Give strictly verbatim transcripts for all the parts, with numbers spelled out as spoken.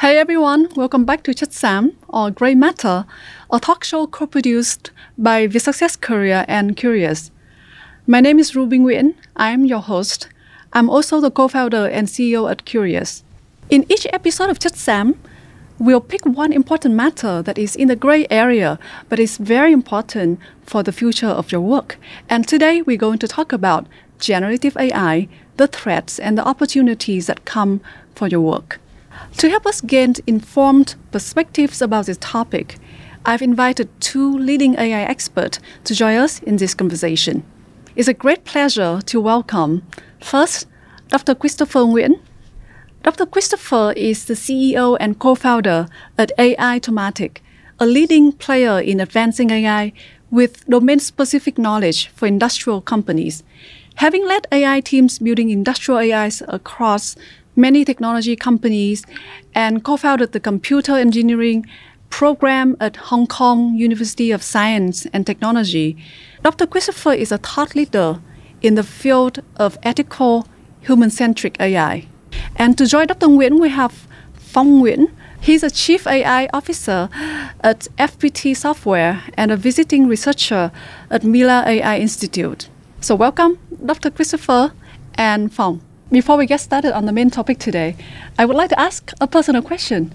Hey everyone, welcome back to Chất Xám, or Grey Matter, a talk show co-produced by Vietsuccess Korea and Curieous. My name is Rubin Nguyen, I'm your host. I'm also the co-founder and C E O at Curieous. In each episode of Chất Xám, we'll pick one important matter that is in the grey area, but is very important for the future of your work. And today we're going to talk about generative A I, the threats and the opportunities that come for your work. To help us gain informed perspectives about this topic, I've invited two leading A I experts to join us in this conversation. It's a great pleasure to welcome, first, Doctor Christopher Nguyen. Doctor Christopher is the C E O and co-founder at Aitomatic, a leading player in advancing A I with domain-specific knowledge for industrial companies. Having led A I teams building industrial A Is across many technology companies, and co-founded the computer engineering program at Hong Kong University of Science and Technology, Doctor Christopher is a thought leader in the field of ethical, human-centric A I. And to join Doctor Nguyen, we have Phong Nguyễn. He's a Chief A I Officer at F P T Software and a visiting researcher at Mila A I Institute. So welcome, Doctor Christopher and Phong. Before we get started on the main topic today, I would like to ask a personal question.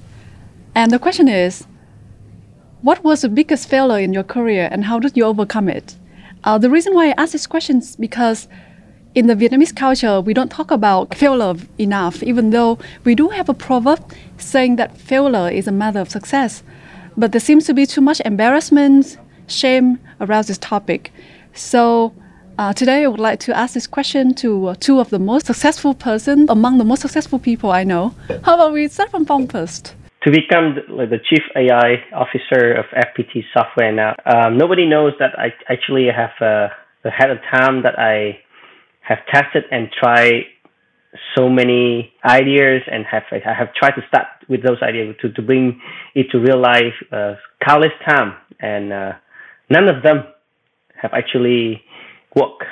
And the question is, what was the biggest failure in your career and how did you overcome it? Uh, the reason why I ask this question is because in the Vietnamese culture, we don't talk about failure enough, even though we do have a proverb saying that failure is a mother of success. But there seems to be too much embarrassment, shame around this topic. So Uh, today, I would like to ask this question to uh, two of the most successful persons among the most successful people I know. How about we start from Phong first? To become the, the Chief A I Officer of F P T Software now, um, nobody knows that I actually have uh, had a time that I have tested and tried so many ideas and have I have tried to start with those ideas to, to bring it to real life uh, countless time. And uh, none of them have actually work,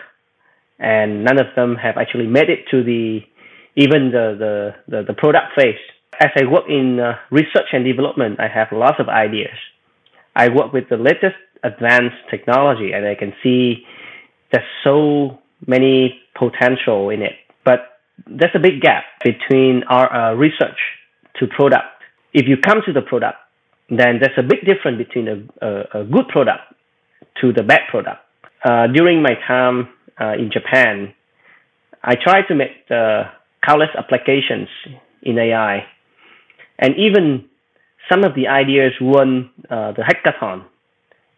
and none of them have actually made it to the even the the, the, the product phase. As I work in uh, research and development, I have lots of ideas. I work with the latest advanced technology, and I can see there's so many potential in it. But there's a big gap between our uh, research to product. If you come to the product, then there's a big difference between a, a, a good product to the bad product. Uh, during my time uh, in Japan, I tried to make uh, countless applications in A I, and even some of the ideas won uh, the hackathon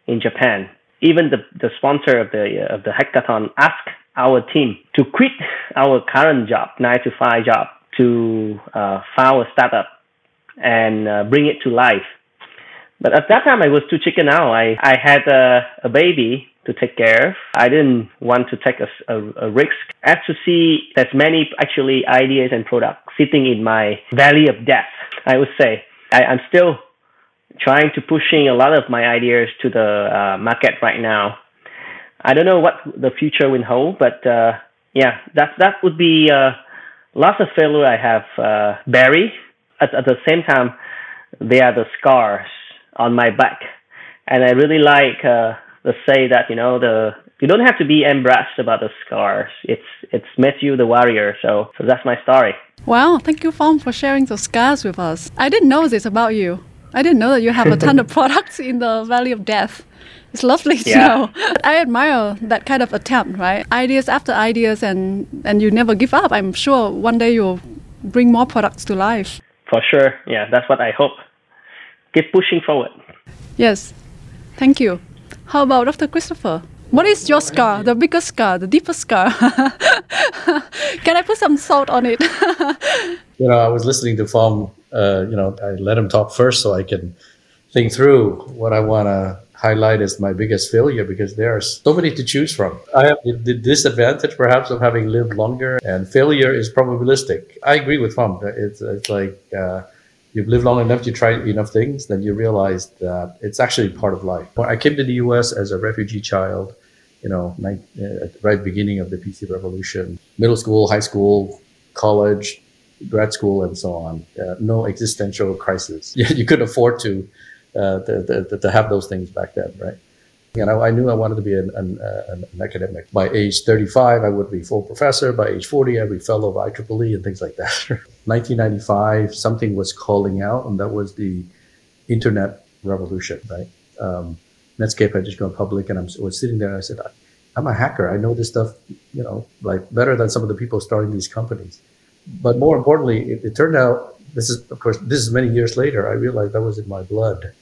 in Japan. Even the, the sponsor of the uh, of the hackathon asked our team to quit our current job, nine to five job, to uh, found a startup and uh, bring it to life. But at that time, I was too chicken out. I I had uh, a baby to take care of. I didn't want to take a, a, a risk. As to see as many actually ideas and products sitting in my valley of death, I would say. I, I'm still trying to pushing a lot of my ideas to the uh, market right now. I don't know what the future will hold, but uh, yeah, that, that would be uh, lots of failure I have uh, buried. At, at the same time, they are the scars on my back. And I really like Uh, Let's say that, you know, the you don't have to be embarrassed about the scars. It's it's made you the warrior. So, so that's my story. Wow, thank you, Phong, for sharing those scars with us. I didn't know this about you. I didn't know that you have a ton of products in the valley of death. It's lovely to yeah. know. I admire that kind of attempt, right? Ideas after ideas, and, and you never give up. I'm sure one day you'll bring more products to life. For sure. Yeah, that's what I hope. Keep pushing forward. Yes. Thank you. How about Doctor Christopher? What is your scar, the biggest scar, the deepest scar? Can I put some salt on it? you know, I was listening to Phong, uh, you know, I let him talk first so I can think through what I want to highlight as my biggest failure, because there are so many to choose from. I have the disadvantage, perhaps, of having lived longer, and failure is probabilistic. I agree with Phong. It's, it's like Uh, You've lived long enough, you try enough things, then you realize that it's actually part of life. When I came to the U S as a refugee child, you know, at the right beginning of the P C Revolution, middle school, high school, college, grad school and so on. Uh, no existential crisis. You, you could afford to, uh, to, to to have those things back then, right? You know, I knew I wanted to be an, an, uh, an academic. By age thirty-five, I would be full professor. By age forty, I'd be fellow of I triple E and things like that. nineteen ninety-five, something was calling out, and that was the internet revolution, right? Um, Netscape had just gone public, and I was sitting there and I said, I, I'm a hacker. I know this stuff, you know, like better than some of the people starting these companies. But more importantly, it, it turned out, this is, of course, this is many years later, I realized that was in my blood.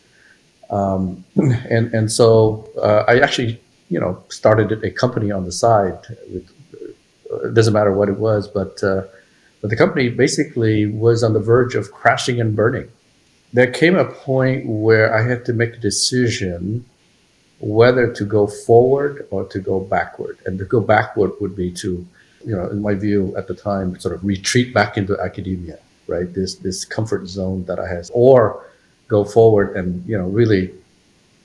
Um, and, and so, uh, I actually, you know, started a company on the side with, uh, it doesn't matter what it was, but, uh, but the company basically was on the verge of crashing and burning. There came a point where I had to make a decision whether to go forward or to go backward. And to go backward would be to, you know, in my view at the time, sort of retreat back into academia, right? This, this comfort zone that I had, or go forward and, you know, really,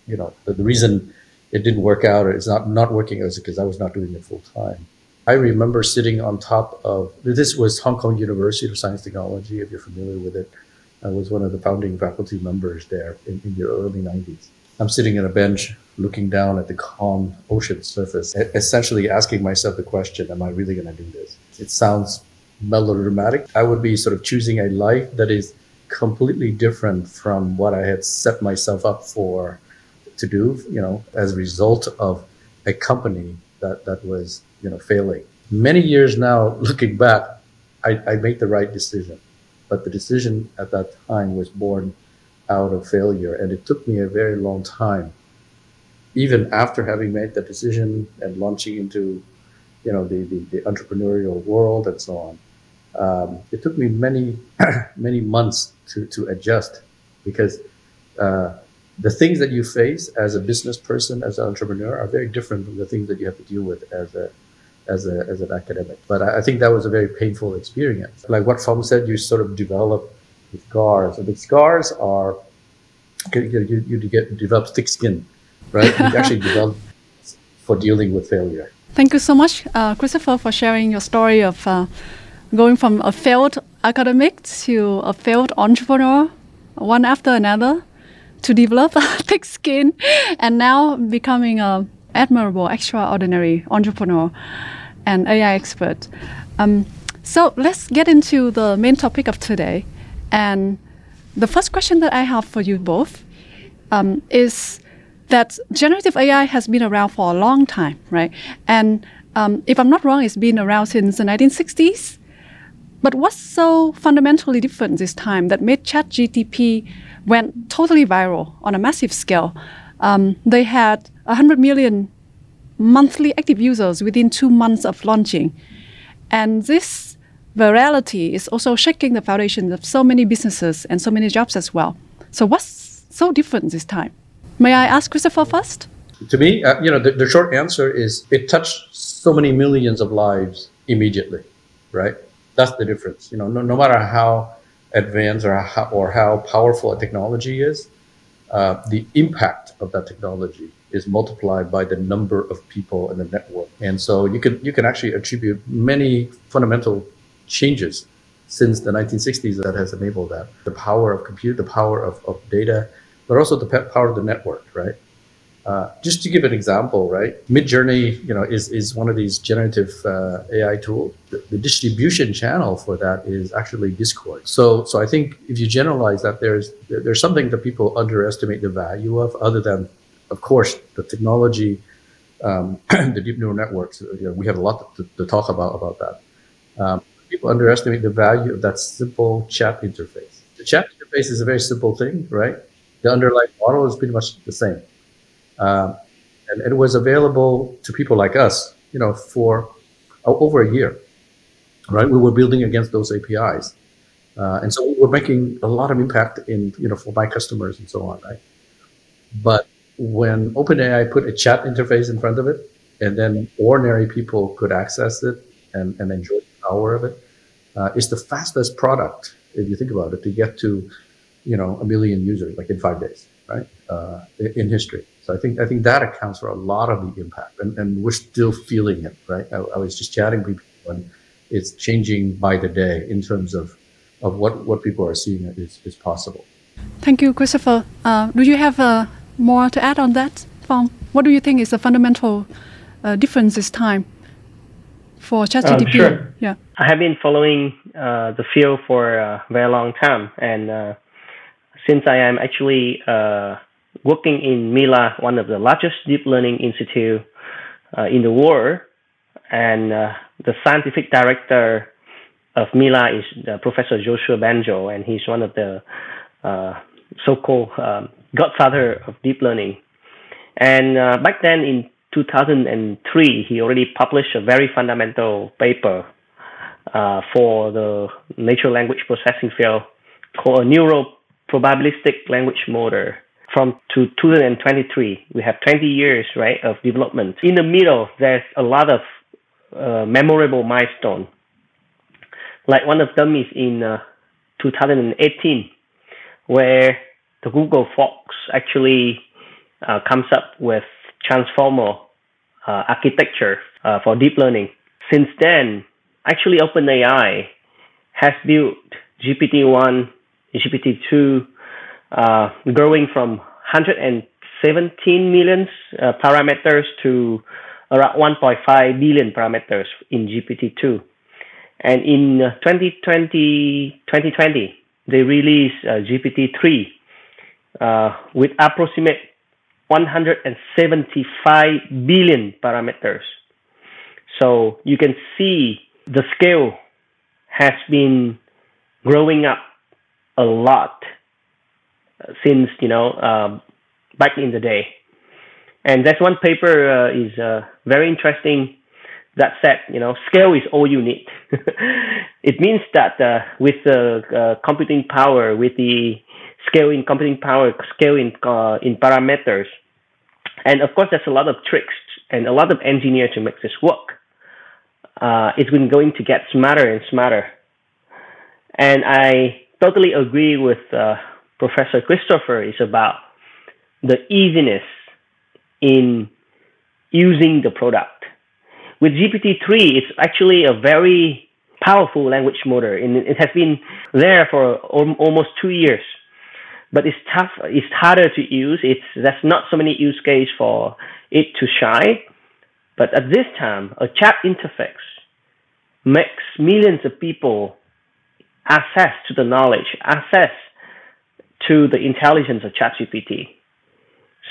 you know, the, the reason it didn't work out or it's not, not working is because I was not doing it full time. I remember sitting on top of, this was Hong Kong University of Science and Technology, if you're familiar with it. I was one of the founding faculty members there in, in the early nineties. I'm sitting on a bench looking down at the calm ocean surface, essentially asking myself the question, am I really going to do this? It sounds melodramatic. I would be sort of choosing a life that is completely different from what I had set myself up for to do, you know, as a result of a company that, that was, you know, failing. Many years now, looking back, I, I made the right decision. But the decision at that time was born out of failure. And it took me a very long time, even after having made that decision and launching into, you know, the, the, the entrepreneurial world and so on. Um, it took me many, many months to, to adjust because uh, the things that you face as a business person, as an entrepreneur, are very different from the things that you have to deal with as a, as a, as an academic. But I think that was a very painful experience. Like what Phong said, you sort of develop the scars, and the scars are you, you get develop thick skin, right? You actually develop for dealing with failure. Thank you so much, uh, Christopher, for sharing your story of. Uh, Going from a failed academic to a failed entrepreneur, one after another, to develop thick skin, and now becoming an admirable, extraordinary entrepreneur and A I expert. Um, so let's get into the main topic of today. And the first question that I have for you both um, is that generative A I has been around for a long time, right? And um, if I'm not wrong, it's been around since the nineteen sixties. But what's so fundamentally different this time that made ChatGPT went totally viral on a massive scale? Um, they had one hundred million monthly active users within two months of launching. And this virality is also shaking the foundations of so many businesses and so many jobs as well. So what's so different this time? May I ask Christopher first? To me, uh, you know, the, the short answer is it touched so many millions of lives immediately, right? That's the difference. You know, no, no matter how advanced or how, or how powerful a technology is, uh, the impact of that technology is multiplied by the number of people in the network. And so you can, you can actually attribute many fundamental changes since the nineteen sixties that has enabled that. The power of compute, the power of, of data, but also the power of the network, right? Uh, just to give an example, right? Midjourney, you know, is, is one of these generative uh, A I tools. The, the distribution channel for that is actually Discord. So, so I think if you generalize that, there's there's something that people underestimate the value of, other than, of course, the technology, um, the deep neural networks. You know, we have a lot to, to talk about about that. Um, people underestimate the value of that simple chat interface. The chat interface is a very simple thing, right? The underlying model is pretty much the same. Um, and it was available to people like us, you know, for uh, over a year, right? We were building against those A P Is. Uh, and so we were making a lot of impact in, you know, for my customers and so on, right? But when OpenAI put a chat interface in front of it, and then ordinary people could access it and, and enjoy the power of it, uh, it's the fastest product, if you think about it, to get to, you know, a million users, like in five days, right? Uh, in history. So I think I think that accounts for a lot of the impact, and, and we're still feeling it, right? I, I was just chatting with people, and it's changing by the day in terms of of what, what people are seeing is, is possible. Thank you, Christopher. Uh, do you have uh, more to add on that, Phong? What do you think is the fundamental uh, difference this time for ChatGPT? Um, sure. Yeah. I have been following uh, the field for a very long time. And uh, since I am actually uh, working in Mila, one of the largest deep learning institute uh, in the world, and uh, the scientific director of Mila is uh, Professor Yoshua Bengio, and he's one of the uh, so-called um, godfather of deep learning. And uh, back then in two thousand three, he already published a very fundamental paper uh, for the natural language processing field called a neural probabilistic language model. From to two thousand twenty-three, we have twenty years, right, of development. In the middle, there's a lot of uh, memorable milestones. Like one of them is in uh, two thousand eighteen, where the Google Fox actually uh, comes up with transformer uh, architecture uh, for deep learning. Since then, actually OpenAI has built G P T one, G P T two, uh, growing from one hundred seventeen million uh, parameters to around one point five billion parameters in G P T two. And in twenty twenty, twenty twenty, they released uh, G P T three uh, with approximate one hundred seventy-five billion parameters. So you can see the scale has been growing up a lot since, you know, uh, back in the day. And that's one paper uh, is uh, very interesting. That said, you know, scale is all you need. It means that uh, with the uh, computing power, with the scale in computing power, scale in uh, in parameters, and of course, there's a lot of tricks and a lot of engineers to make this work. Uh, it's been going to get smarter and smarter. And I totally agree with uh, Professor Christopher. It's about the easiness in using the product. With G P T three, it's actually a very powerful language model, and it has been there for almost two years. But it's tough; it's harder to use. It's there's not so many use case for it to shine. But at this time, a chat interface makes millions of people access to the knowledge, access to the intelligence of ChatGPT.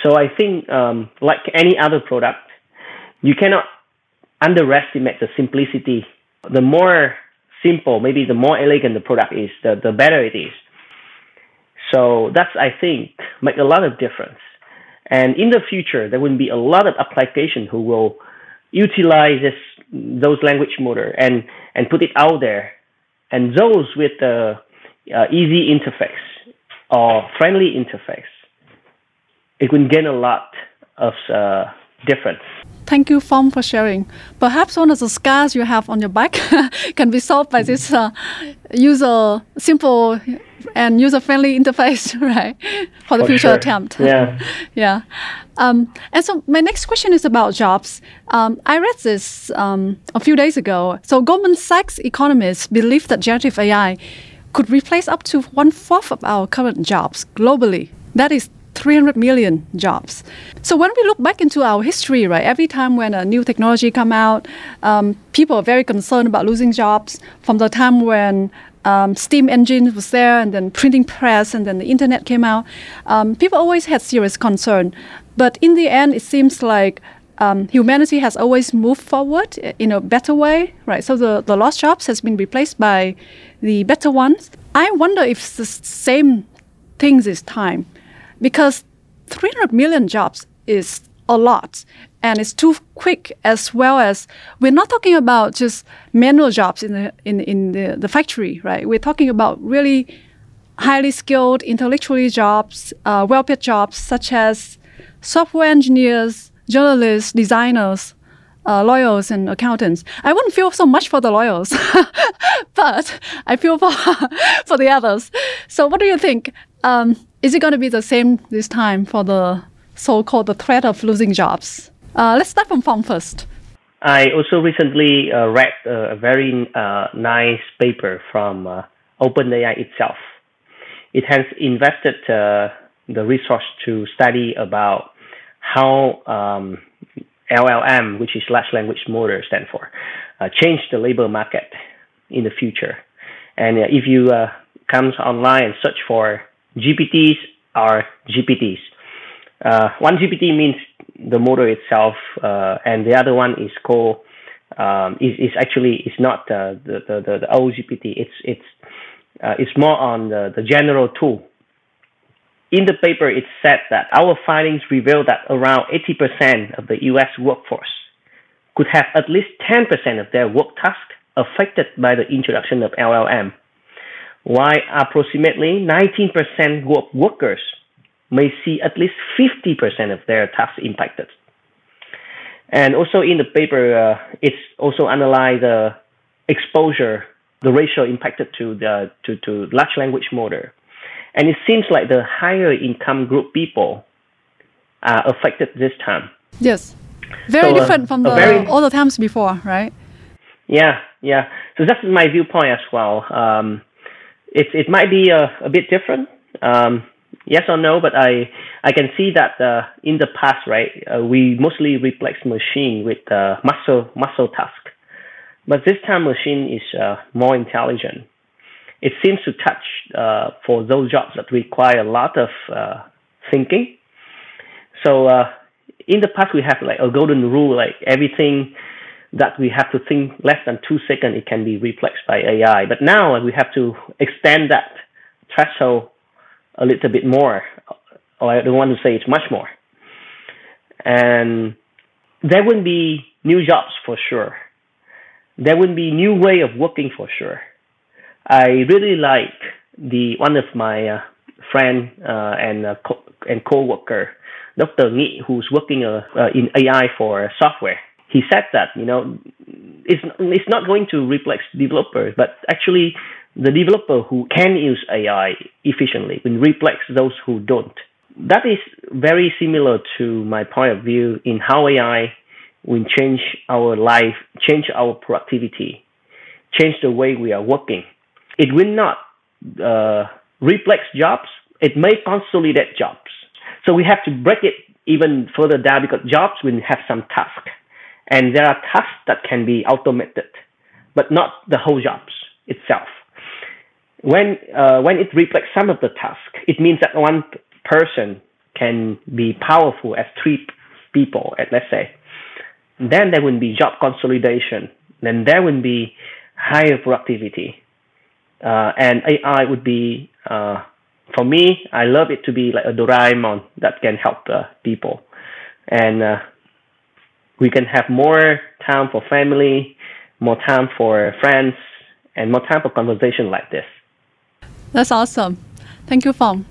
So I think, um, like any other product, you cannot underestimate the simplicity. The more simple, maybe the more elegant the product is, the, the better it is. So that's, I think, make a lot of difference. And in the future, there will be a lot of application who will utilize this, those language model and, and put it out there. And those with the uh, easy interface or friendly interface, it will gain a lot of uh, difference. Thank you, Phong, for sharing. Perhaps one of the scars you have on your back can be solved by this uh, user simple and user-friendly interface, right? For the for future sure. attempt. Yeah. yeah. Um, and so my next question is about jobs. Um, I read this um, a few days ago. So Goldman Sachs economists believe that generative A I could replace up to one-fourth of our current jobs globally. That is three hundred million jobs. So when we look back into our history, right, every time when a new technology come out, um, people are very concerned about losing jobs. From the time when um, steam engine was there, and then printing press, and then the internet came out, um, people always had serious concern. But in the end, it seems like um, humanity has always moved forward in a better way, right? So the, the lost jobs has been replaced by the better ones. I wonder if it's the same thing this time. Because three hundred million jobs is a lot, and it's too quick, as well as we're not talking about just manual jobs in the in, in the, the factory, right? We're talking about really highly skilled, intellectually jobs, uh, well-paid jobs, such as software engineers, journalists, designers, uh, lawyers, and accountants. I wouldn't feel so much for the lawyers, but I feel for, for the others. So what do you think? Um, is it going to be the same this time for the so-called the threat of losing jobs? Uh, let's start from Phong first. I also recently uh, read a very uh, nice paper from uh, OpenAI itself. It has invested uh, the resource to study about how um, L L M, which is large language model, stand for, uh, change the labor market in the future. And uh, if you uh, come online and search for G P Ts or G P Ts, uh, one G P T means the model itself, uh, and the other one is called um, is is actually is not uh, the the the old G P T. It's it's uh, it's more on the, the general tool. In the paper, it said that our findings reveal that around eighty percent of the U S workforce could have at least ten percent of their work tasks affected by the introduction of L L M, while approximately nineteen percent of workers may see at least fifty percent of their tasks impacted. And also in the paper, uh, it's also analyzed the uh, exposure, the ratio impacted to the to, to large language model. And it seems like the higher income group people are affected this time. Yes. Very so, different uh, from the, very, all the times before, right? Yeah, yeah. So that's my viewpoint as well. Um, it, it might be a, a bit different, um, yes or no, but I, I can see that uh, in the past, right, uh, we mostly replace machine with uh, muscle, muscle task. But this time machine is uh, more intelligent. It seems to touch uh, for those jobs that require a lot of uh, thinking. So uh, in the past, we have like a golden rule, like everything that we have to think less than two seconds, it can be replaced by A I. But now we have to extend that threshold a little bit more, or I don't want to say it's much more. And there wouldn't be new jobs for sure. There wouldn't be new way of working for sure. I really like the one of my uh, friend uh, and uh, co- and co-worker, Doctor Nghi, who's working uh, uh, in A I for software. He said that, you know, it's it's not going to replace developers, but actually the developer who can use A I efficiently will replace those who don't. That is very similar to my point of view in how A I will change our life, change our productivity, change the way we are working. It will not uh, replace jobs. It may consolidate jobs. So we have to break it even further down because jobs will have some tasks. And there are tasks that can be automated, but not the whole jobs itself. When, uh, when it replaces some of the tasks, it means that one person can be powerful as three people, let's say. Then there will be job consolidation. Then there will be higher productivity. Uh, and A I would be, uh, for me, I love it to be like a Doraemon that can help uh, people. And uh, we can have more time for family, more time for friends, and more time for conversation like this. That's awesome. Thank you, Phong.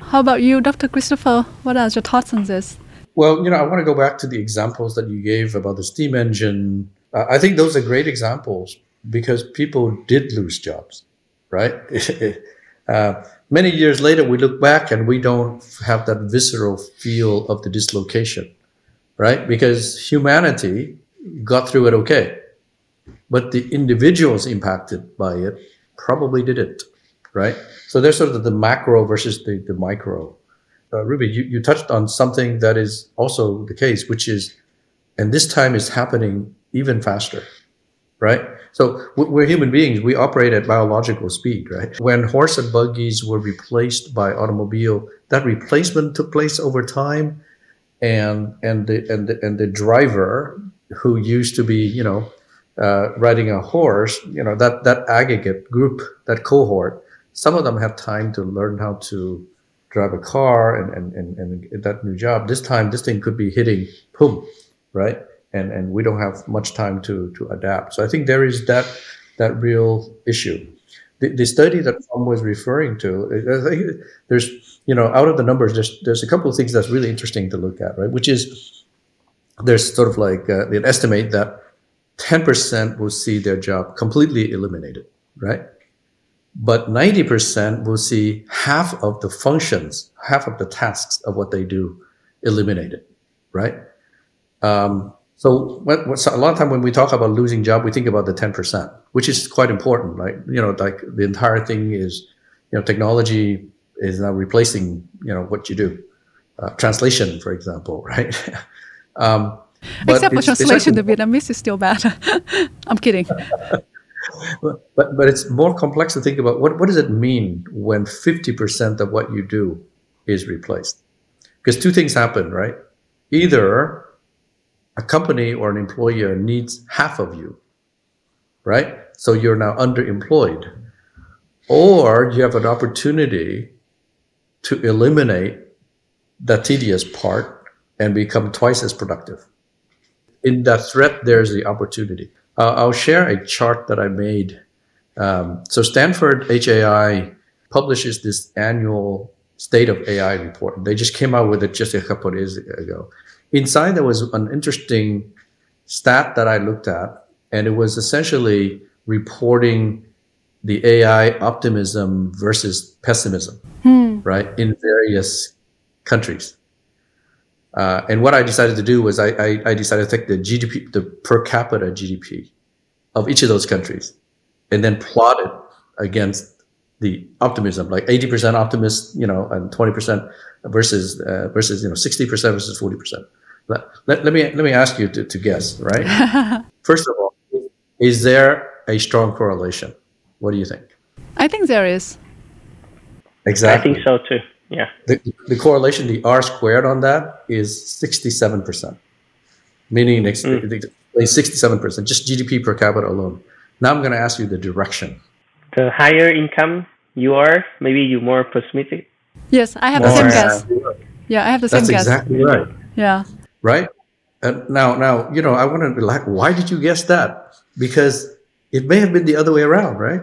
How about you, Doctor Christopher? What are your thoughts on this? Well, you know, I want to go back to the examples that you gave about the steam engine. Uh, I think those are great examples because people did lose jobs. Right? uh, many years later, we look back and we don't have that visceral feel of the dislocation, right? Because humanity got through it okay, but the individuals impacted by it probably didn't, right? So there's sort of the macro versus the, the micro. Uh, Ruby, you, you touched on something that is also the case, which is, and this time it's happening even faster, right? So we're human beings. We operate at biological speed, right? When horse and buggies were replaced by automobile, that replacement took place over time, and and the and the, and the driver who used to be, you know, uh, riding a horse, you know, that that aggregate group, that cohort, some of them have time to learn how to drive a car and and and, and that new job. This time, this thing could be hitting, boom, right? And, and we don't have much time to, to adapt. So I think there is that that real issue. The, the study that Tom was referring to, I think there's, you know, out of the numbers, there's, there's a couple of things that's really interesting to look at, right? Which is there's sort of like uh, they'd estimate that ten percent will see their job completely eliminated, right? But ninety percent will see half of the functions, half of the tasks of what they do eliminated, right? Um, So what, what, a lot of time when we talk about losing job, we think about the ten percent, which is quite important, right? You know, like the entire thing is, you know, technology is now replacing, you know, what you do. Uh, translation, for example, right? um, Except for translation, the Vietnamese is still bad. I'm kidding. But but it's more complex to think about what, what does it mean when fifty percent of what you do is replaced? Because two things happen, right? Either a company or an employer needs half of you, right? So you're now underemployed. Or you have an opportunity to eliminate the tedious part and become twice as productive. In that threat, there's the opportunity. Uh, I'll share a chart that I made. Um, so Stanford H A I publishes this annual State of A I report. They just came out with it just a couple of days ago. Inside, there was an interesting stat that I looked at, and it was essentially reporting the A I optimism versus pessimism, hmm. right, in various countries. Uh, and what I decided to do was I, I, I decided to take the G D P, the per capita G D P of each of those countries, and then plot it against the optimism, like eighty percent optimist, you know, and twenty percent versus, uh, versus, you know, sixty percent versus forty percent. Let, let, let me, let me ask you to, to guess, right? First of all, is there a strong correlation? What do you think? I think there is. Exactly. I think so too. Yeah. The, the correlation, the R squared on that is sixty-seven percent, meaning mm. sixty-seven percent, just G D P per capita alone. Now I'm going to ask you the direction. The higher income you are, maybe you're more pessimistic. Yes, I have more. The same guess. Yeah, I have the That's same guess. That's exactly right. Yeah. Right? And now, now, you know, I want to be like, why did you guess that? Because it may have been the other way around, right?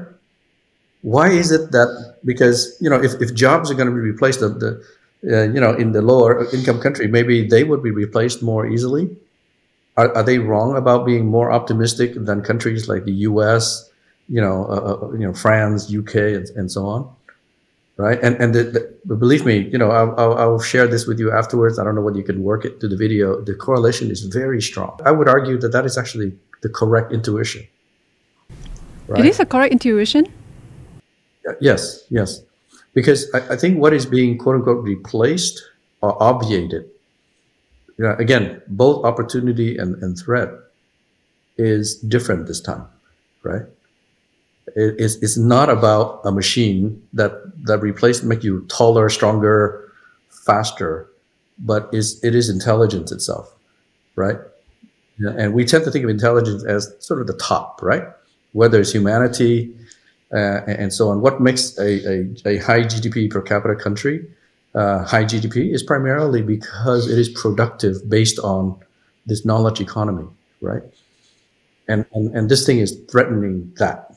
Why is it that, because, you know, if, if jobs are going to be replaced, the, the uh, you know, in the lower income country, maybe they would be replaced more easily. Are, are they wrong about being more optimistic than countries like the U S, you know, uh, you know, France, U K, and, and so on, right? And and the, the, believe me, you know, I'll, I'll, I'll share this with you afterwards. I don't know whether you can work it to the video. The correlation is very strong. I would argue that that is actually the correct intuition. Right? It is a correct intuition? Yes, yes. Because I, I think what is being, quote unquote, replaced or obviated, you know, again, both opportunity and, and threat is different this time, right? It's, it's not about a machine that, that replaced, make you taller, stronger, faster, but is, it is intelligence itself, right? Yeah. And we tend to think of intelligence as sort of the top, right? Whether it's humanity uh, and so on. What makes a, a, a high G D P per capita country, uh, high G D P, is primarily because it is productive based on this knowledge economy, right? And, and, and this thing is threatening that.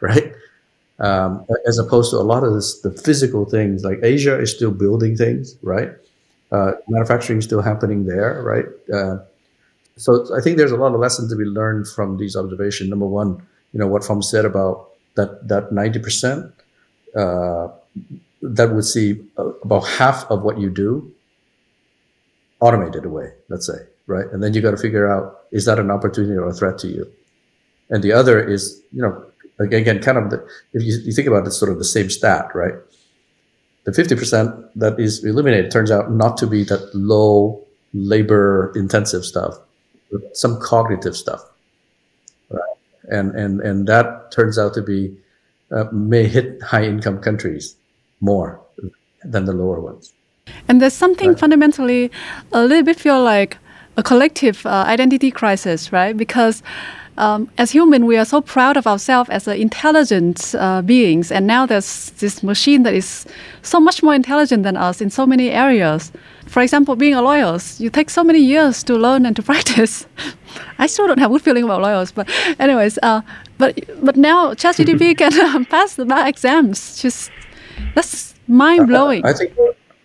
Right, um, as opposed to a lot of this, the physical things, like Asia is still building things, right? Uh, manufacturing is still happening there, right? Uh, so I think there's a lot of lessons to be learned from these observations. Number one, you know what Phong said about that that ninety percent uh, that would see about half of what you do automated away, let's say, right? And then you got to figure out, is that an opportunity or a threat to you? And the other is, you know. Again, kind of, the, if you, you think about it, sort of the same stat, right? The fifty percent that is eliminated turns out not to be that low labor-intensive stuff, but some cognitive stuff, right? And and and that turns out to be uh, may hit high-income countries more than the lower ones. And there's something right? fundamentally a little bit feel like a collective uh, identity crisis, right? Because Um, as human, we are so proud of ourselves as uh, intelligent uh, beings, and now there's this machine that is so much more intelligent than us in so many areas. For example, being a lawyer, you take so many years to learn and to practice. I still don't have a good feeling about lawyers, but anyways, uh, but but now ChatGPT can um, pass the bar exams. Just that's mind blowing. I, I think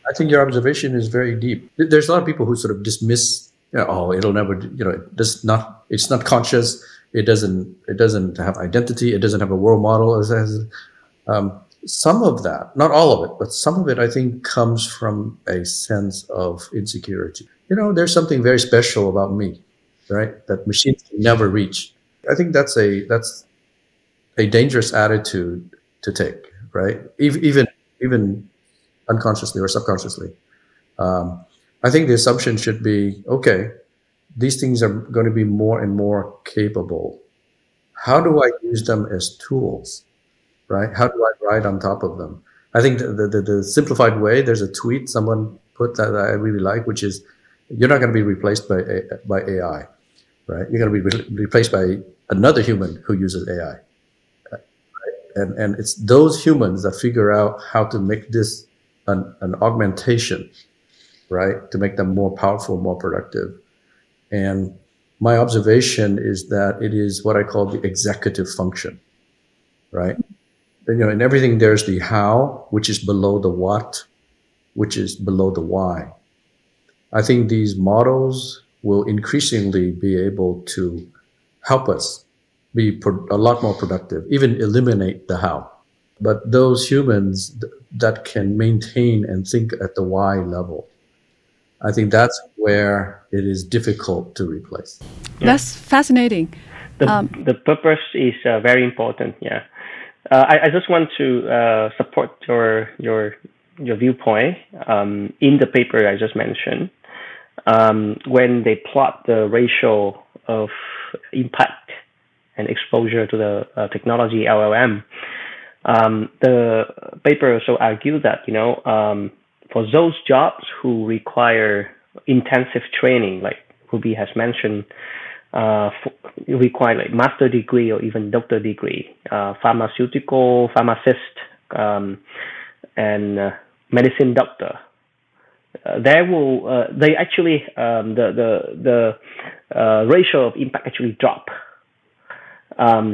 I think your observation is very deep. There's a lot of people who sort of dismiss, you know, oh, it'll never, you know, it does not, it's not conscious. It doesn't. It doesn't have identity. It doesn't have a world model. As, as um, some of that, not all of it, but some of it, I think, comes from a sense of insecurity. You know, there's something very special about me, right? That machines can never reach. I think that's a that's a dangerous attitude to take, right? Even even unconsciously or subconsciously. Um, I think the assumption should be, okay, these things are going to be more and more capable. How do I use them as tools, right? How do I ride on top of them? I think the, the, the simplified way, there's a tweet someone put that I really like, which is, you're not going to be replaced by by A I, right? You're going to be re- replaced by another human who uses A I. Right? And and it's those humans that figure out how to make this an, an augmentation, right? To make them more powerful, more productive. And my observation is that it is what I call the executive function, right? You know, in everything, there's the how, which is below the what, which is below the why. I think these models will increasingly be able to help us be pro- a lot more productive, even eliminate the how. But those humans th- that can maintain and think at the why level, I think that's where it is difficult to replace. Yeah. That's fascinating. The, um, the purpose is uh, very important. Yeah, uh, I, I just want to uh, support your your your viewpoint um, in the paper I just mentioned. Um, when they plot the ratio of impact and exposure to the uh, technology L L M, um, the paper also argued that you know. Um, For those jobs who require intensive training, like Ruby has mentioned, uh, for, require like master degree or even doctor degree, uh, pharmaceutical, pharmacist, um, and uh, medicine doctor. Uh, there will uh, they actually um, the the the uh, ratio of impact actually drop, um,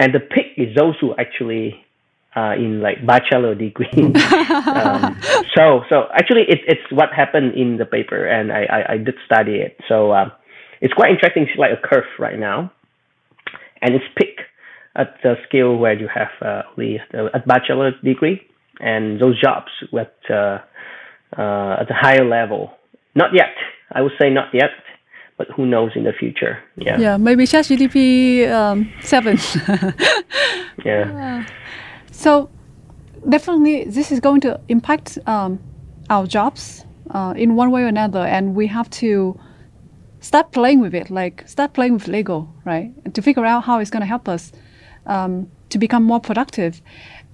and the peak is those who actually. Uh, in like bachelor degree. um, so so actually it, it's what happened in the paper, and I, I, I did study it. So um, it's quite interesting. It's like a curve right now, and it's peaked at the scale where you have uh, only a bachelor degree, and those jobs at, uh, uh, at a higher level. Not yet. I would say not yet. But who knows in the future? Yeah, yeah maybe ChatGPT um, seven. yeah. Uh. So definitely this is going to impact um, our jobs uh, in one way or another, and we have to start playing with it, like start playing with Lego, right? And to figure out how it's going to help us um, to become more productive.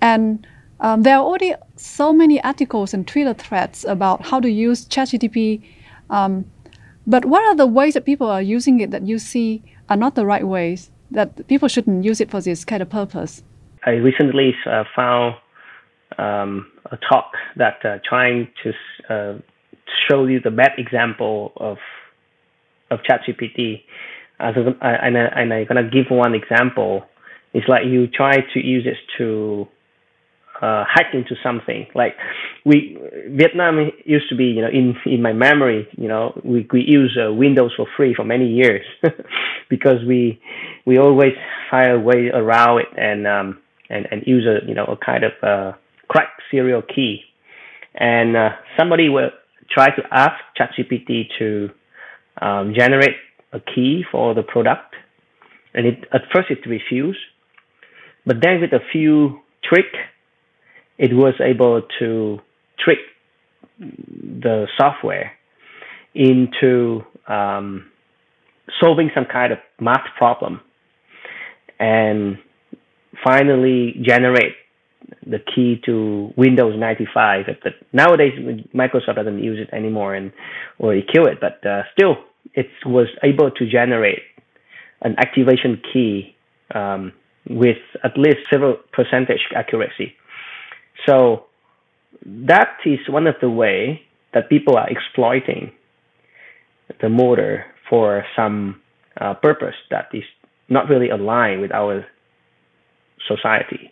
And um, there are already so many articles and Twitter threads about how to use ChatGPT. Um, but what are the ways that people are using it that you see are not the right ways, that people shouldn't use it for this kind of purpose? I recently uh, found um, a talk that uh, trying to uh, show you the bad example of of ChatGPT, uh, so and, I, and I'm gonna give one example. It's like you try to use it to uh, hack into something. Like we Vietnam used to be, you know, in in my memory, you know, we we use uh, Windows for free for many years because we we always find a way around it and. Um, And, and use a, you know, a kind of uh, crack serial key. And uh, somebody will try to ask ChatGPT to um, generate a key for the product. And it, at first it refused. But then with a few tricks, it was able to trick the software into um, solving some kind of math problem. And finally generate the key to Windows ninety-five. But nowadays, Microsoft doesn't use it anymore and already kill it. But uh, still, it was able to generate an activation key um, with at least several percentage accuracy. So that is one of the way that people are exploiting the motor for some uh, purpose that is not really aligned with our society.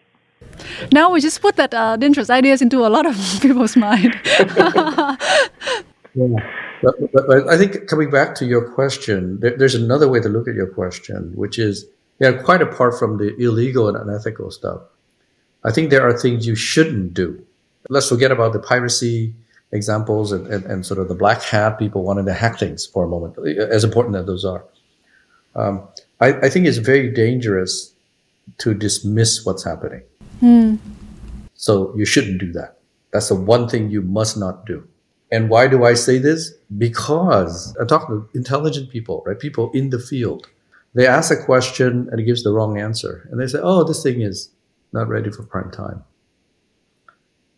Now we just put that uh, dangerous ideas into a lot of people's mind. yeah. but, but, but I think coming back to your question, there, there's another way to look at your question, which is, yeah, quite apart from the illegal and unethical stuff, I think there are things you shouldn't do. Let's forget about the piracy examples and, and, and sort of the black hat people wanting to hack things for a moment, as important as those are. um, I, I think it's very dangerous to dismiss what's happening. Mm. So you shouldn't do that. That's the one thing you must not do. And why do I say this? Because I talk to intelligent people, right? People in the field. They ask a question and it gives the wrong answer. And they say, oh, this thing is not ready for prime time.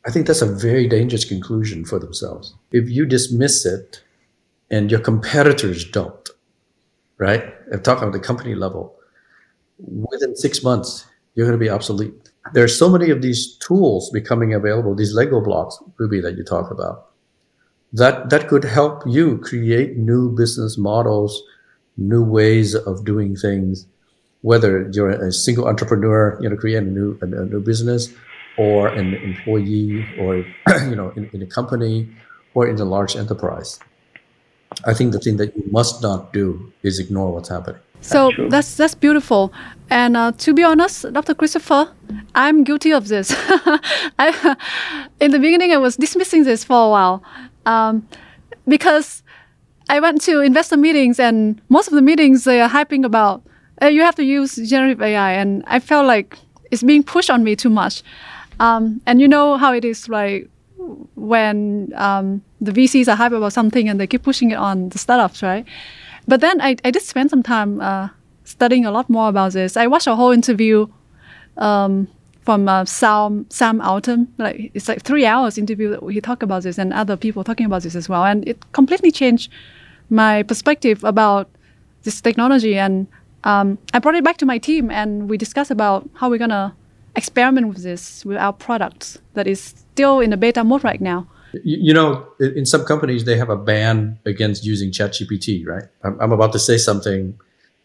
I think that's a very dangerous conclusion for themselves. If you dismiss it and your competitors don't, right? I'm talking at the company level. Within six months, you're going to be obsolete. There are so many of these tools becoming available, these Lego blocks, Ruby, that you talk about, that that could help you create new business models, new ways of doing things, whether you're a single entrepreneur, you know, create a new, a, a new business, or an employee, or, you know, in, in a company, or in a large enterprise. I think the thing that you must not do is ignore what's happening. So True. that's that's beautiful. And uh, to be honest, Doctor Christopher, I'm guilty of this. I, in the beginning, I was dismissing this for a while um, because I went to investor meetings and most of the meetings they are hyping about, hey, you have to use generative A I. And I felt like it's being pushed on me too much. Um, and you know how it is like when um, the V Cs are hyped about something and they keep pushing it on the startups, right? But then I, I did spend some time uh, studying a lot more about this. I watched a whole interview um, from uh, Sam Sam Altman. Like it's like three hours interview that he talked about this and other people talking about this as well. And it completely changed my perspective about this technology. And um, I brought it back to my team and we discussed about how we're going to experiment with this, with our products that is still in the beta mode right now. You know, in some companies, they have a ban against using ChatGPT, right? I'm, I'm about to say something,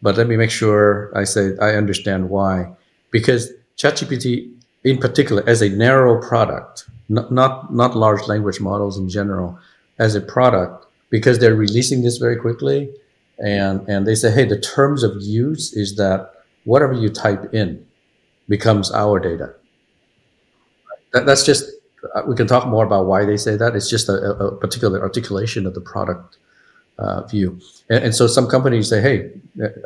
but let me make sure I say I understand why. Because ChatGPT, in particular, as a narrow product, not, not not large language models in general, as a product, because they're releasing this very quickly, and, and they say, hey, the terms of use is that whatever you type in becomes our data. That, that's just... We can talk more about why they say that. It's just a, a particular articulation of the product uh, view. And, and so some companies say, hey,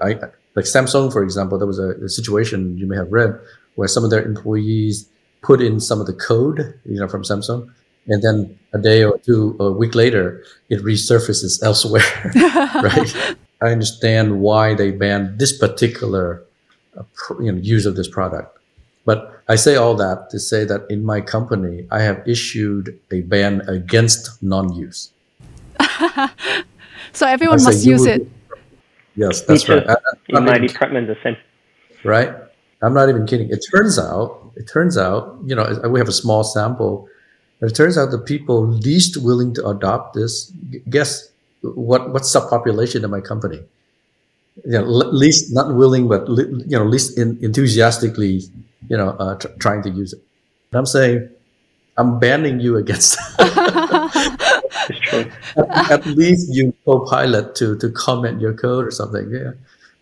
I, like Samsung, for example, there was a, a situation you may have read where some of their employees put in some of the code, you know, from Samsung. And then a day or two, a week later, it resurfaces elsewhere, right? I understand why they banned this particular uh, pr- you know, use of this product. But I say all that to say that in my company, I have issued a ban against non-use. So everyone must use would, it. Yes, that's Me right. I, in my department, the same. Right? I'm not even kidding. It turns out, it turns out, you know, we have a small sample. But it turns out the people least willing to adopt this, guess what, what subpopulation in my company? You know, least not willing, but, you know, least in, enthusiastically, you know, uh, tr- trying to use it. And I'm saying, I'm banning you against that. It's true. At, at least you co-pilot to, to comment your code or something. Yeah.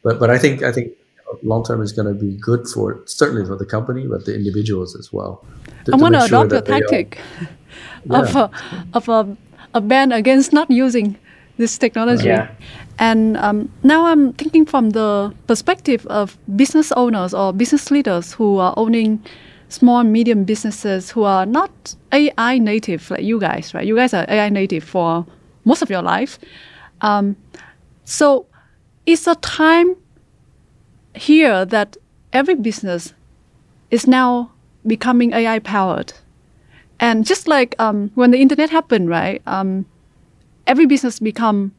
But but I think I think you know, long term is going to be good for certainly for the company, but the individuals as well. To, I want to adopt the tactic are, of yeah. a, of a, a ban against not using this technology. Yeah. And um, now I'm thinking from the perspective of business owners or business leaders who are owning small and medium businesses who are not A I native like you guys, right? You guys are A I native for most of your life. Um, so it's the time here that every business is now becoming A I powered. And just like um, when the internet happened, right? Um, every business become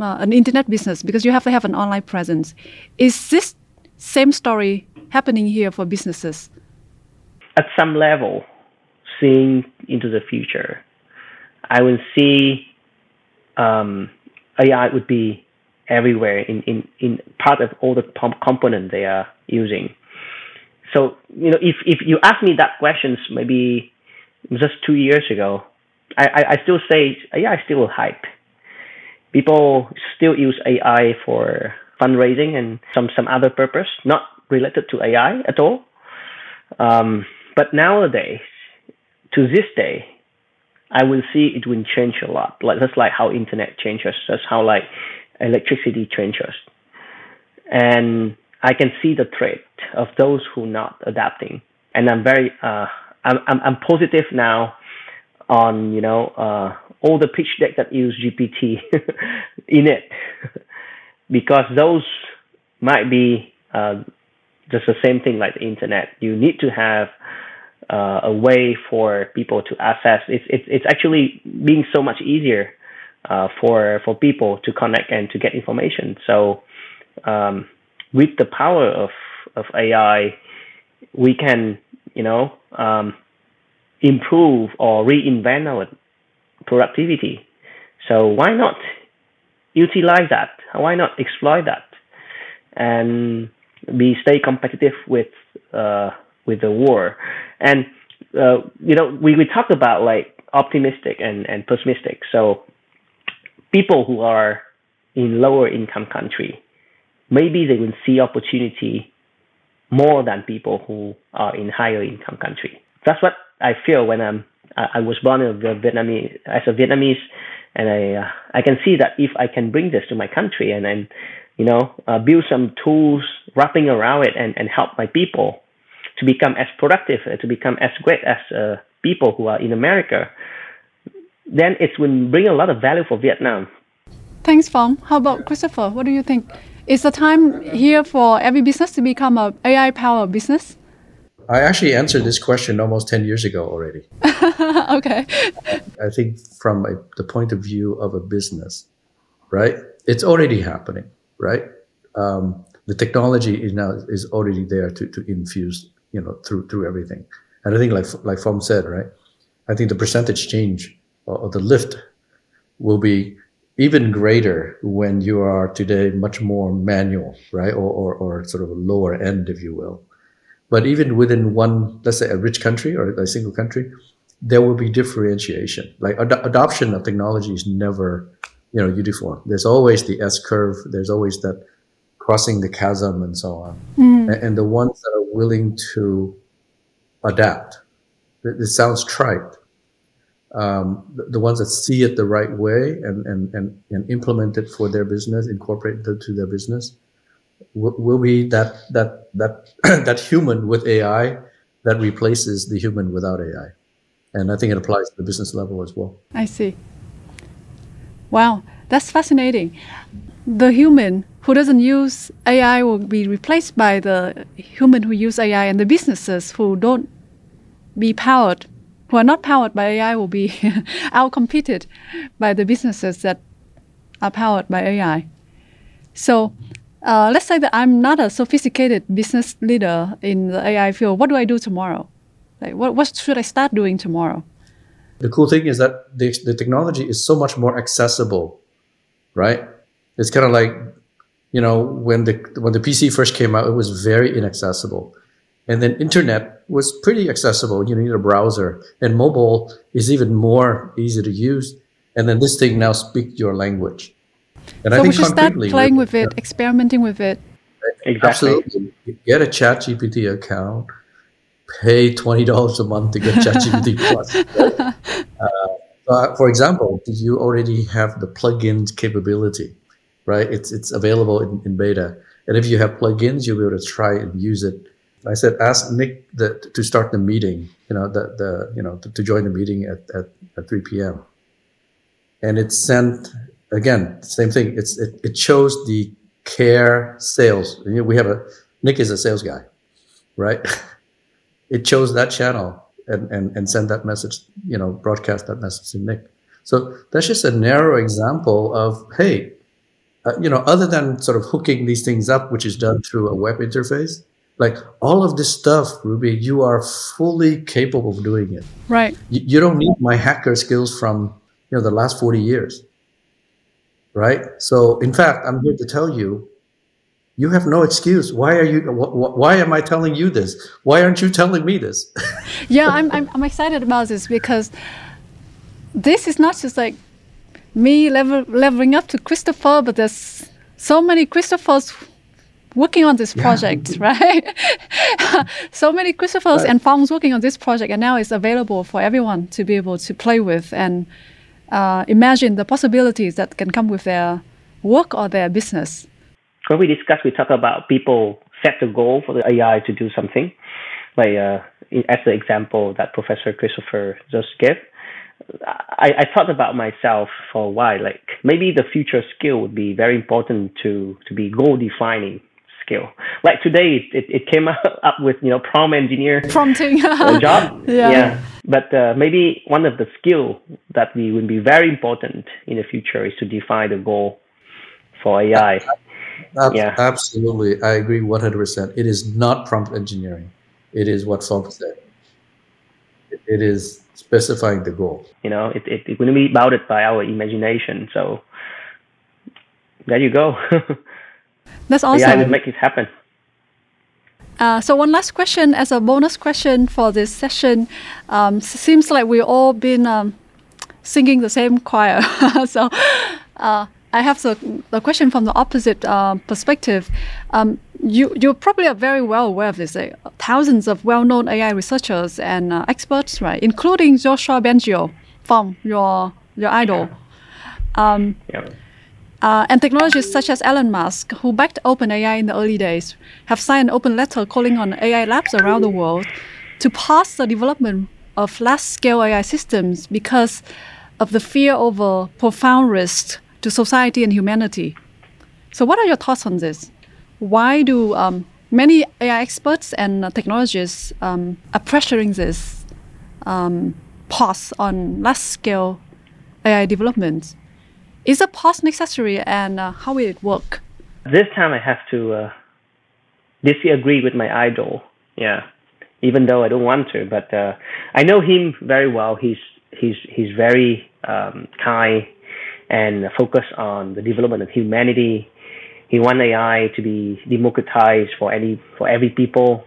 uh, an internet business because you have to have an online presence. Is this same story happening here for businesses? At some level, seeing into the future, I would see um, A I would be everywhere in, in, in part of all the comp- components they are using. So, you know, if, if you ask me that question maybe just two years ago, I, I still say, yeah, I still hype. People still use A I for fundraising and some, some other purpose, not related to A I at all. Um, but nowadays, to this day, I will see it will change a lot. Like, that's like how internet changes. That's how like electricity changes. And I can see the trait of those who not adapting. And I'm very, uh, I'm, I'm, I'm positive now on, you know, uh, all the pitch deck that use G P T in it, because those might be uh, just the same thing like the internet. You need to have uh, a way for people to access. It's, it's, it's actually being so much easier uh, for, for people to connect and to get information. So, um, with the power of, of A I, we can, you know, um, improve or reinvent our productivity. So why not utilize that? Why not exploit that? And we stay competitive with uh, with the war. And, uh, you know, we, we talked about like optimistic and, and pessimistic. So people who are in lower income country, maybe they will see opportunity more than people who are in higher income country. That's what I feel when I'm, I was born in Vietnamese, as a Vietnamese, and I uh, I can see that if I can bring this to my country and then, you know, uh, build some tools wrapping around it and, and help my people to become as productive, to become as great as uh, people who are in America, then it will bring a lot of value for Vietnam. Thanks, Phong. How about Christopher? What do you think? Is the time here for every business to become an A I-powered business? I actually answered this question almost ten years ago already. Okay. I think from a, the point of view of a business, right? It's already happening, right? Um, the technology is now is already there to, to infuse, you know, through through everything. And I think, like like Phong said, right? I think the percentage change or, or the lift will be even greater when you are today much more manual, right? Or, or, or sort of a lower end, if you will. But even within one, let's say a rich country or a single country, there will be differentiation. Like ad- adoption of technology is never, you know, uniform. There's always the S curve. There's always that crossing the chasm and so on. Mm. And, and the ones that are willing to adapt, this sounds trite. Um, the, the ones that see it the right way and, and, and, and implement it for their business, incorporate it to their business, will, will be that that that that human with A I that replaces the human without A I. And I think it applies to the business level as well. I see. Wow, that's fascinating. The human who doesn't use A I will be replaced by the human who use A I, and the businesses who don't be powered who are not powered by A I will be outcompeted by the businesses that are powered by A I. So uh, let's say that I'm not a sophisticated business leader in the A I field. What do I do tomorrow? Like, what, what should I start doing tomorrow? The cool thing is that the, the technology is so much more accessible, right? It's kind of like, you know, when the when the P C first came out, it was very inaccessible. And then internet was pretty accessible. You need a browser, and mobile is even more easy to use. And then this thing now speaks your language. And so I think we should start playing with it, experimenting with it. Exactly. Absolutely. Get a ChatGPT account. Pay twenty dollars a month to get ChatGPT Plus. Right? Uh, uh, for example, you already have the plugins capability, right? It's it's available in, in beta, and if you have plugins, you'll be able to try and use it. I said, ask Nick the, to start the meeting, you know, the, the you know, to, to join the meeting at, at, at three p.m. And it sent, again, same thing. It's It, it shows the care sales. You know, we have a, Nick is a sales guy, right? It chose that channel and, and, and sent that message, you know, broadcast that message to Nick. So that's just a narrow example of, hey, uh, you know, other than sort of hooking these things up, which is done through a web interface, like all of this stuff, Ruby, you are fully capable of doing it. Right. You, you don't need my hacker skills from, you know, the last forty years. Right. So, in fact, I'm here to tell you, you have no excuse. Why are you? Wh- why am I telling you this? Why aren't you telling me this? Yeah, I'm, I'm. I'm excited about this because this is not just like me level, leveling up to Christopher, but there's so many Christophers working on this project, yeah. Right? So many Christophers right. and Fong's working on this project, and now it's available for everyone to be able to play with and uh, imagine the possibilities that can come with their work or their business. when we discuss, we talk about people set the goal for the A I to do something. Like uh, as the example that Professor Christopher just gave, I, I thought about myself for a while. Like maybe the future skill would be very important to to be goal defining skill. Like today, it, it came up with you know prompt engineer prompting job. Yeah. yeah, but uh, maybe one of the skill that we would be very important in the future is to define the goal for A I. Ab- yeah, absolutely, I agree one hundred percent. It is not prompt engineering. It is what Phong said. It is specifying the goal. You know, it, it, it wouldn't be bounded by our imagination. So there you go. That's awesome. Yeah, I would make it happen. Uh, so one last question as a bonus question for this session. Um, seems like we've all been um, singing the same choir. so uh, I have the, the question from the opposite uh, perspective. Um, You you probably are very well aware of this. Uh, thousands of well-known A I researchers and uh, experts, right, including Yoshua Bengio, Phong, your your idol, um, yeah. uh, and technologists such as Elon Musk, who backed OpenAI in the early days, have signed an open letter calling on A I labs around the world to pause the development of large-scale A I systems because of the fear over profound risks to society and humanity. So, what are your thoughts on this? Why do um, many A I experts and uh, technologists um, are pressuring this um, pause on large-scale A I development? Is a pause necessary, and uh, how will it work? This time I have to uh, disagree with my idol, yeah, even though I don't want to. But uh, I know him very well. He's, he's, he's very um, kind and focused on the development of humanity. He want A I to be democratized for any for every people,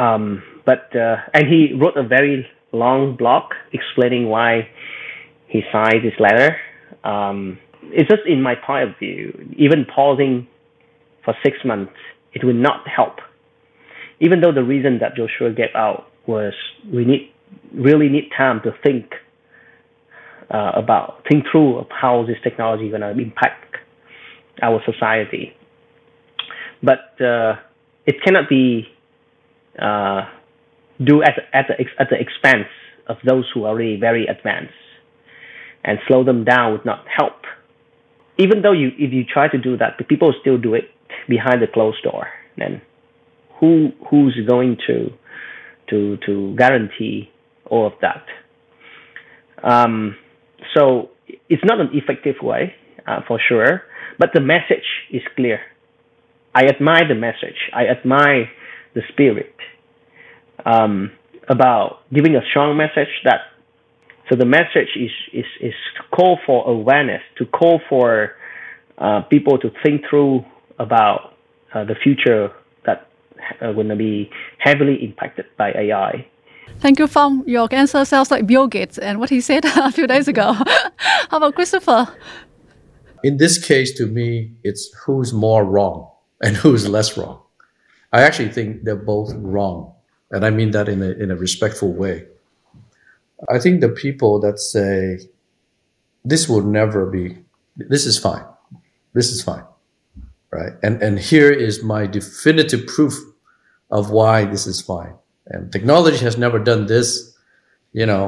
um, but uh, and he wrote a very long blog explaining why he signed this letter. Um, it's just in my point of view, even pausing for six months, it will not help. Even though the reason that Yoshua gave out was we need really need time to think uh, about think through of how this technology is going to impact our society, but uh, it cannot be uh, do at at the at the expense of those who are already very advanced, and slow them down would not help. Even though you if you try to do that, the people still do it behind the closed door. Then who who's going to to to guarantee all of that? Um, so it's not an effective way uh, for sure. But the message is clear. I admire the message. I admire the spirit um, about giving a strong message. That so the message is is is to call for awareness, to call for uh, people to think through about uh, the future that are going to be heavily impacted by A I. Thank you, Phong. Your answer sounds like Bill Gates and what he said a few days ago. How about Christopher? In this case, to me, it's who's more wrong and who's less wrong. I actually think they're both wrong, and I mean that in a in a respectful way. I think the people that say this will never be, this is fine, this is fine, right? And and here is my definitive proof of why this is fine. And technology has never done this. You know,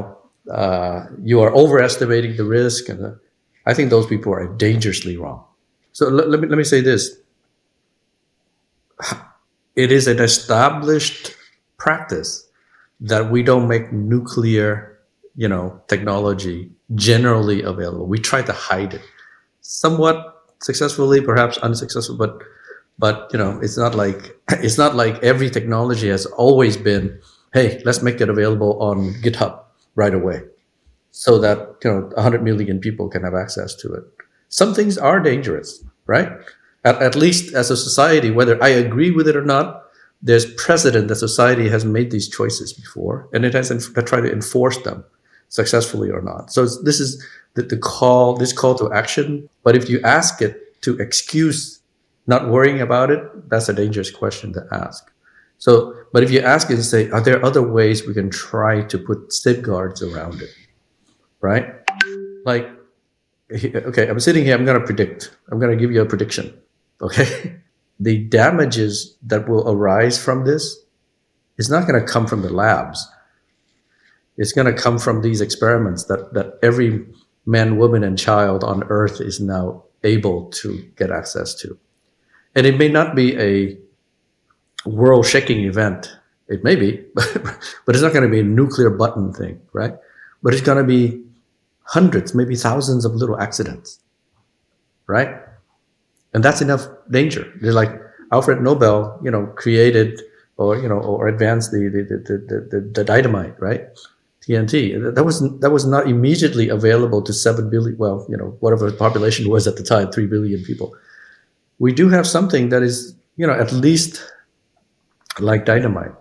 uh, you are overestimating the risk and. The, I think those people are dangerously wrong. So l- let me let me say this. It is an established practice that we don't make nuclear, you know, technology generally available. We try to hide it, somewhat successfully, perhaps unsuccessfully, but but you know, it's not like it's not like every technology has always been, hey, let's make it available on GitHub right away, so that, you know, one hundred million people can have access to it. Some things are dangerous, right? At, at least as a society, whether I agree with it or not, there's precedent that society has made these choices before, and it has enf- tried to enforce them successfully or not. So it's, this is the, the call, this call to action. But if you ask it to excuse not worrying about it, that's a dangerous question to ask. So, but if you ask it and say, are there other ways we can try to put safeguards around it? Right? Like, okay, I'm sitting here, I'm going to predict. I'm going to give you a prediction. Okay. The damages that will arise from this is not going to come from the labs. It's going to come from these experiments that, that every man, woman, and child on Earth is now able to get access to. And it may not be a world-shaking event. It may be, but, but it's not going to be a nuclear button thing, right? But it's going to be hundreds, maybe thousands of little accidents, right? And that's enough danger. They're like Alfred Nobel, you know, created or, you know, or advanced the, the, the, the, the dynamite, right? T N T. That was, that was not immediately available to seven billion, well, you know, whatever the population was at the time, three billion people. We do have something that is, you know, at least like dynamite.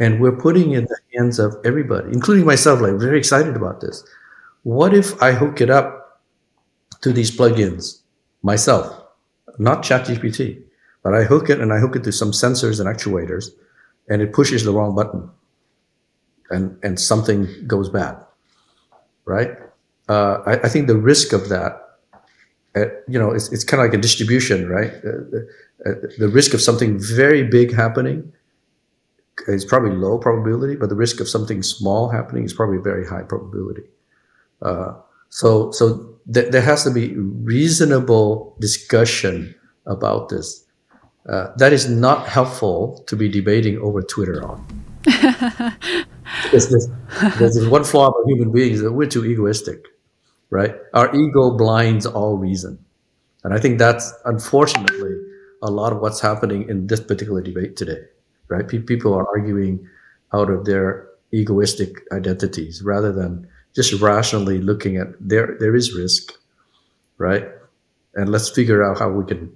And we're putting it in the hands of everybody, including myself, like very excited about this. What if I hook it up to these plugins myself? Not ChatGPT, but I hook it and I hook it to some sensors and actuators, and it pushes the wrong button, and and something goes bad, right? Uh, I, I think the risk of that, uh, you know, it's it's kind of like a distribution, right? Uh, the, uh, the risk of something very big happening is probably low probability, but the risk of something small happening is probably very high probability. Uh, so so. There has to be reasonable discussion about this. Uh, that is not helpful to be debating over Twitter on. There's this one flaw of human beings that we're too egoistic, right? Our ego blinds all reason. And I think that's, unfortunately, a lot of what's happening in this particular debate today, right? Pe- people are arguing out of their egoistic identities rather than just rationally looking at there, there is risk, right? And let's figure out how we can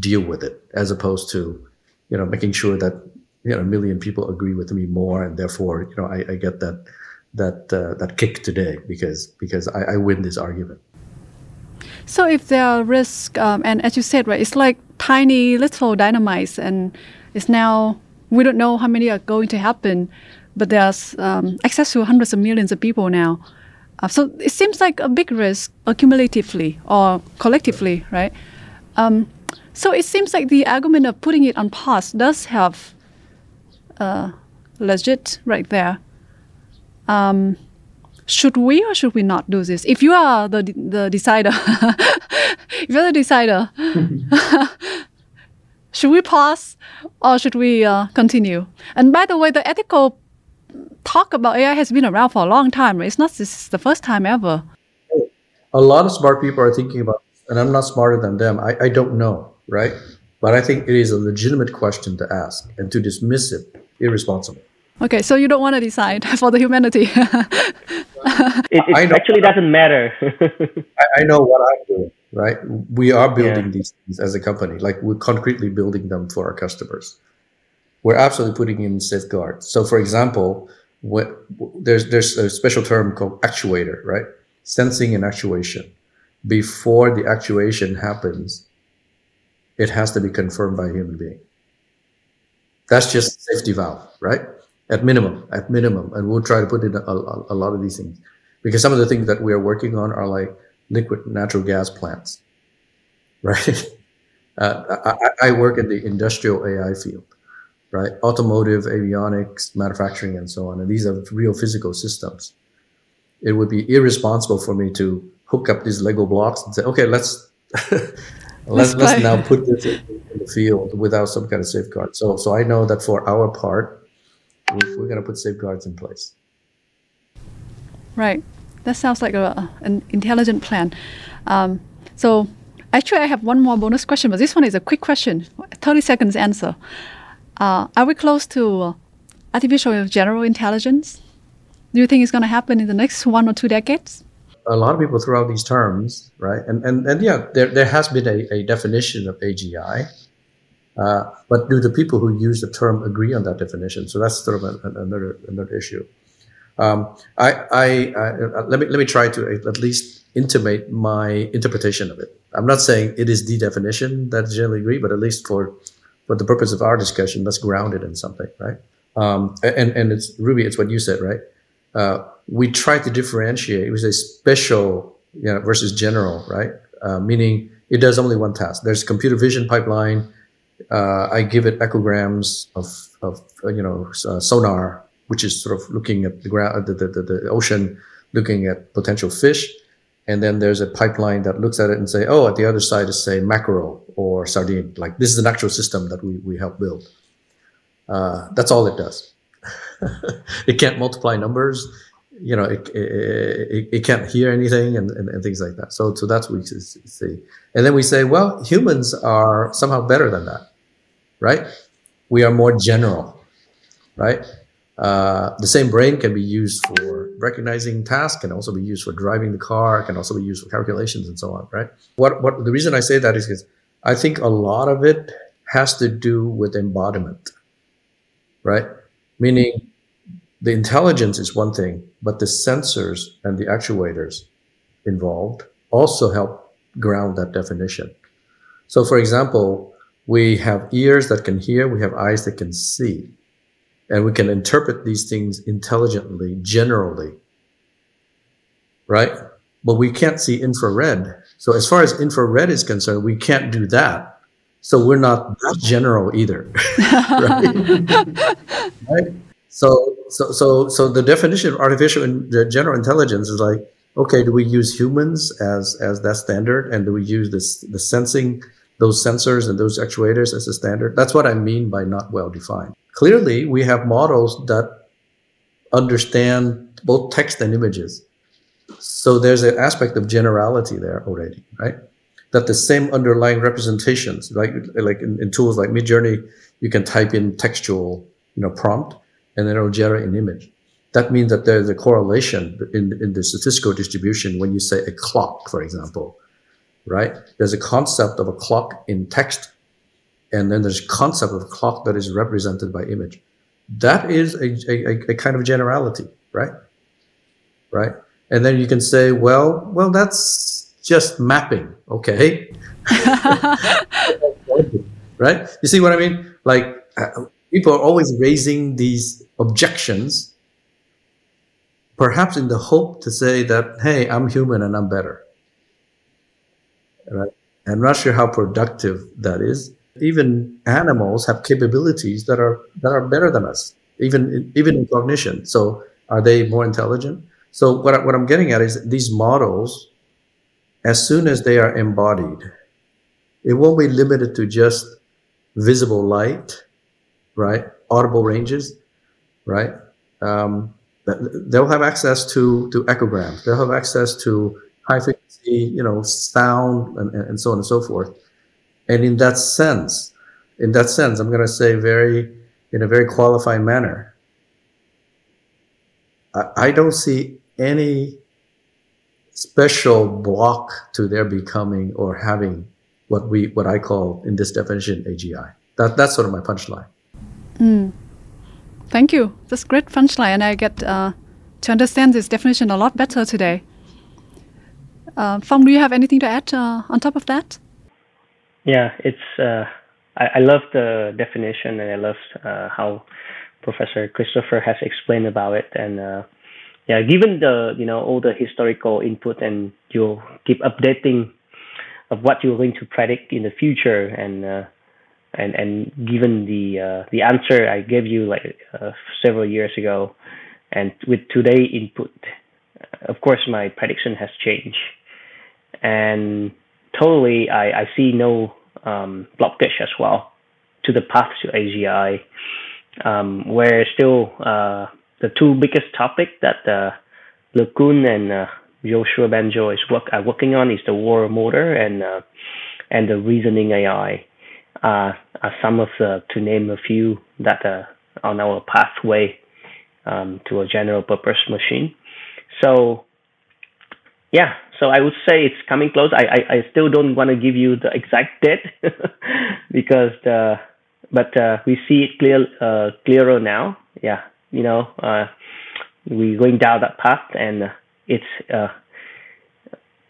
deal with it, as opposed to, you know, making sure that, you know, a million people agree with me more, and therefore, you know, I, I get that that uh, that kick today because because I, I win this argument. So if there are risks, um, and as you said, right, it's like tiny little dynamites, and it's now we don't know how many are going to happen, but there's um, access to hundreds of millions of people now. Uh, so it seems like a big risk, accumulatively or collectively, right? Um, so it seems like the argument of putting it on pause does have uh, legit right there. Um, should we or should we not do this? If you are the de- the decider, if you're the decider, should we pause or should we uh, continue? And by the way, the ethical talk about A I has been around for a long time, right? It's not this is the first time ever. A lot of smart people are thinking about this, and I'm not smarter than them. I, I don't know, right? But I think it is a legitimate question to ask, and to dismiss it, irresponsible. Okay, so you don't want to decide for the humanity. it it actually doesn't matter. I, I know what I'm doing, right? We are building yeah. these things as a company. Like, we're concretely building them for our customers. We're absolutely putting in safeguards. So, for example, what, there's there's a special term called actuator, right? Sensing and actuation. Before the actuation happens, it has to be confirmed by a human being. That's just safety valve, right? At minimum, at minimum. And we'll try to put in a, a, a lot of these things. Because some of the things that we are working on are like liquid natural gas plants, right? uh, I, I work in the industrial A I field. Right, automotive, avionics, manufacturing, and so on. And these are real physical systems. It would be irresponsible for me to hook up these Lego blocks and say, okay, let's let's, let's now put this in, in the field without some kind of safeguard. So so I know that for our part, we're, we're going to put safeguards in place. Right. That sounds like a, an intelligent plan. Um, so actually, I have one more bonus question, but this one is a quick question, thirty seconds answer. Uh, are we close to uh, artificial general intelligence? Do you think it's going to happen in the next one or two decades? A lot of people throw out these terms, right? And and, and yeah, there there has been a, a definition of A G I, uh, but do the people who use the term agree on that definition? So that's sort of a, a, another another issue. Um, I, I, I let me let me try to at least intimate my interpretation of it. I'm not saying it is the definition that I generally agree, but at least for But the purpose of our discussion, let's ground it in something, right? Um, and and it's Ruby, it's what you said, right? Uh, we try to differentiate. It was a special, you know, versus general, right? Uh, meaning it does only one task. There's computer vision pipeline. Uh, I give it echograms of, of uh, you know, uh, sonar, which is sort of looking at the ground, the, the, the, the ocean, looking at potential fish. And then there's a pipeline that looks at it and say, oh, at the other side is, say, mackerel or sardine. Like, this is an actual system that we, we help build. Uh, that's all it does. It can't multiply numbers. You know, it, it, it can't hear anything and, and, and things like that. So, so that's what we see. And then we say, well, humans are somehow better than that, right? We are more general, right? Uh, the same brain can be used for recognizing tasks, can also be used for driving the car, can also be used for calculations and so on, right? What, what, the reason I say that is because I think a lot of it has to do with embodiment, right? Meaning, the intelligence is one thing, but the sensors and the actuators involved also help ground that definition. So, for example, we have ears that can hear, we have eyes that can see, and we can interpret these things intelligently, generally, right? But we can't see infrared. So as far as infrared is concerned, we can't do that. So we're not that general either, right? Right? So, so, so, so the definition of artificial in, the general intelligence is like, okay, do we use humans as as that standard, and do we use this the sensing, those sensors and those actuators as a standard? That's what I mean by not well defined. Clearly, we have models that understand both text and images, so there's an aspect of generality there already, right? That the same underlying representations, like like in, in tools like Midjourney, you can type in textual, you know, prompt, and then it'll generate an image. That means that there's a correlation in, in the statistical distribution when you say a clock, for example, right? There's a concept of a clock in text, and then there's a concept of a clock that is represented by image. That is a, a, a kind of generality, right? Right? And then you can say, well, well, that's just mapping, okay? Right? You see what I mean? Like, uh, people are always raising these objections, perhaps in the hope to say that, hey, I'm human and I'm better. Right? I'm not sure how productive that is. Even animals have capabilities that are that are better than us, even in, even in cognition. So are they more intelligent? So what, I, what I'm getting at is these models, as soon as they are embodied, it won't be limited to just visible light, right? Audible ranges, right? Um, they'll have access to, to echograms. They'll have access to high frequency, you know, sound and, and so on and so forth. And in that sense, in that sense, I'm going to say very, in a very qualified manner, I, I don't see any special block to their becoming or having what we, what I call in this definition, A G I. That, that's sort of my punchline. Mm. Thank you. That's great punchline, and I get uh, to understand this definition a lot better today. Uh, Phong, do you have anything to add uh, on top of that? Yeah, it's. Uh, I, I love the definition, and I love uh, how Professor Christopher has explained about it. And uh, yeah, given the you know all the historical input, and you'll keep updating of what you're going to predict in the future, and. Uh, And and given the uh, the answer I gave you like uh, several years ago, and with today input, of course my prediction has changed, and totally I, I see no um, blockage as well to the path to A G I, um, where still uh, the two biggest topic that uh, LeCun and uh, Yoshua Bengio is work are working on is the war motor and uh, and the reasoning A I. Uh, are some of the, to name a few, that are on our pathway um, to a general purpose machine. So, yeah, so I would say it's coming close. I, I, I still don't want to give you the exact date, because the, but uh, we see it clear, uh, clearer now. Yeah, you know, uh, we're going down that path, and it's uh,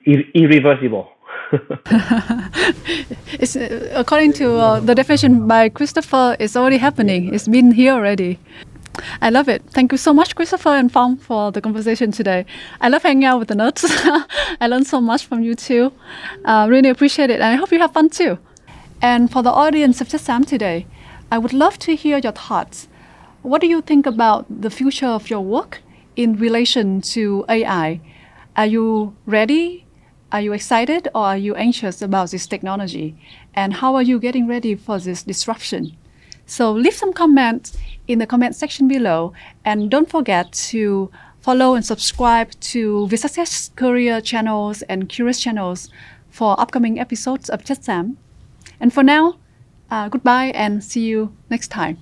ir- irreversible. It's, uh, according to uh, the definition by Christopher, it's already happening. It's been here already. I love it. Thank you so much, Christopher and Phong, for the conversation today. I love hanging out with the nerds. I learned so much from you too. Uh, really appreciate it. And I hope you have fun too. And for the audience of Chất Xám today, I would love to hear your thoughts. What do you think about the future of your work in relation to A I? Are you ready? Are you excited or are you anxious about this technology? And how are you getting ready for this disruption? So leave some comments in the comment section below, and don't forget to follow and subscribe to Vietsuccess Courier channels and Curieous channels for upcoming episodes of Chất Xám. And for now, uh, goodbye and see you next time.